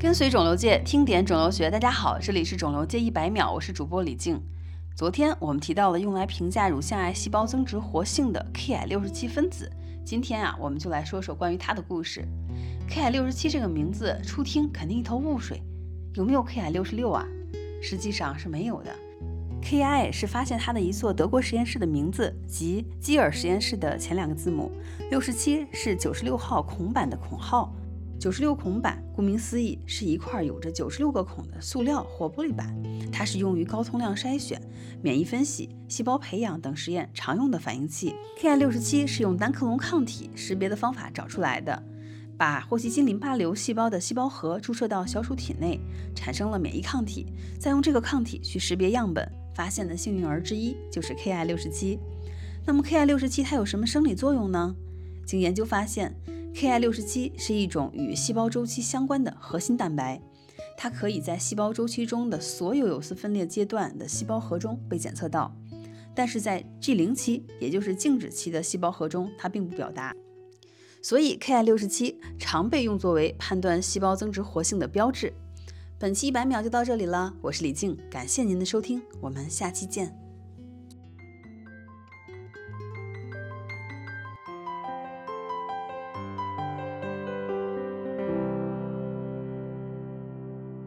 跟随肿瘤界，听点肿瘤学。大家好，这里是肿瘤界100秒，我是主播李静。昨天我们提到了用来评价乳腺癌细胞增殖活性的 Ki-67 分子，今天啊，我们就来说说关于它的故事。Ki-67 这个名字初听肯定一头雾水，有没有 Ki-66 啊？实际上是没有的。Ki 是发现它的一座德国实验室的名字，即基尔实验室的前两个字母。67是96号孔板的孔号。96孔板顾名思义是一块有着96个孔的塑料或玻璃板，它是用于高通量筛选、免疫分析、细胞培养等实验常用的反应器。Ki-67 是用单克隆抗体识别的方法找出来的，把霍奇金淋巴瘤细胞的细胞核注射到小鼠体内，产生了免疫抗体，再用这个抗体去识别样本，发现的幸运儿之一就是 Ki-67。那么 Ki-67 它有什么生理作用呢？经研究发现，Ki-67 是一种与细胞周期相关的核心蛋白，它可以在细胞周期中的所有有丝分裂阶段的细胞核中被检测到，但是在 G0 期，也就是静止期的细胞核中它并不表达，所以 Ki-67 常被用作为判断细胞增殖活性的标志。本期100秒就到这里了，我是李静，感谢您的收听，我们下期见。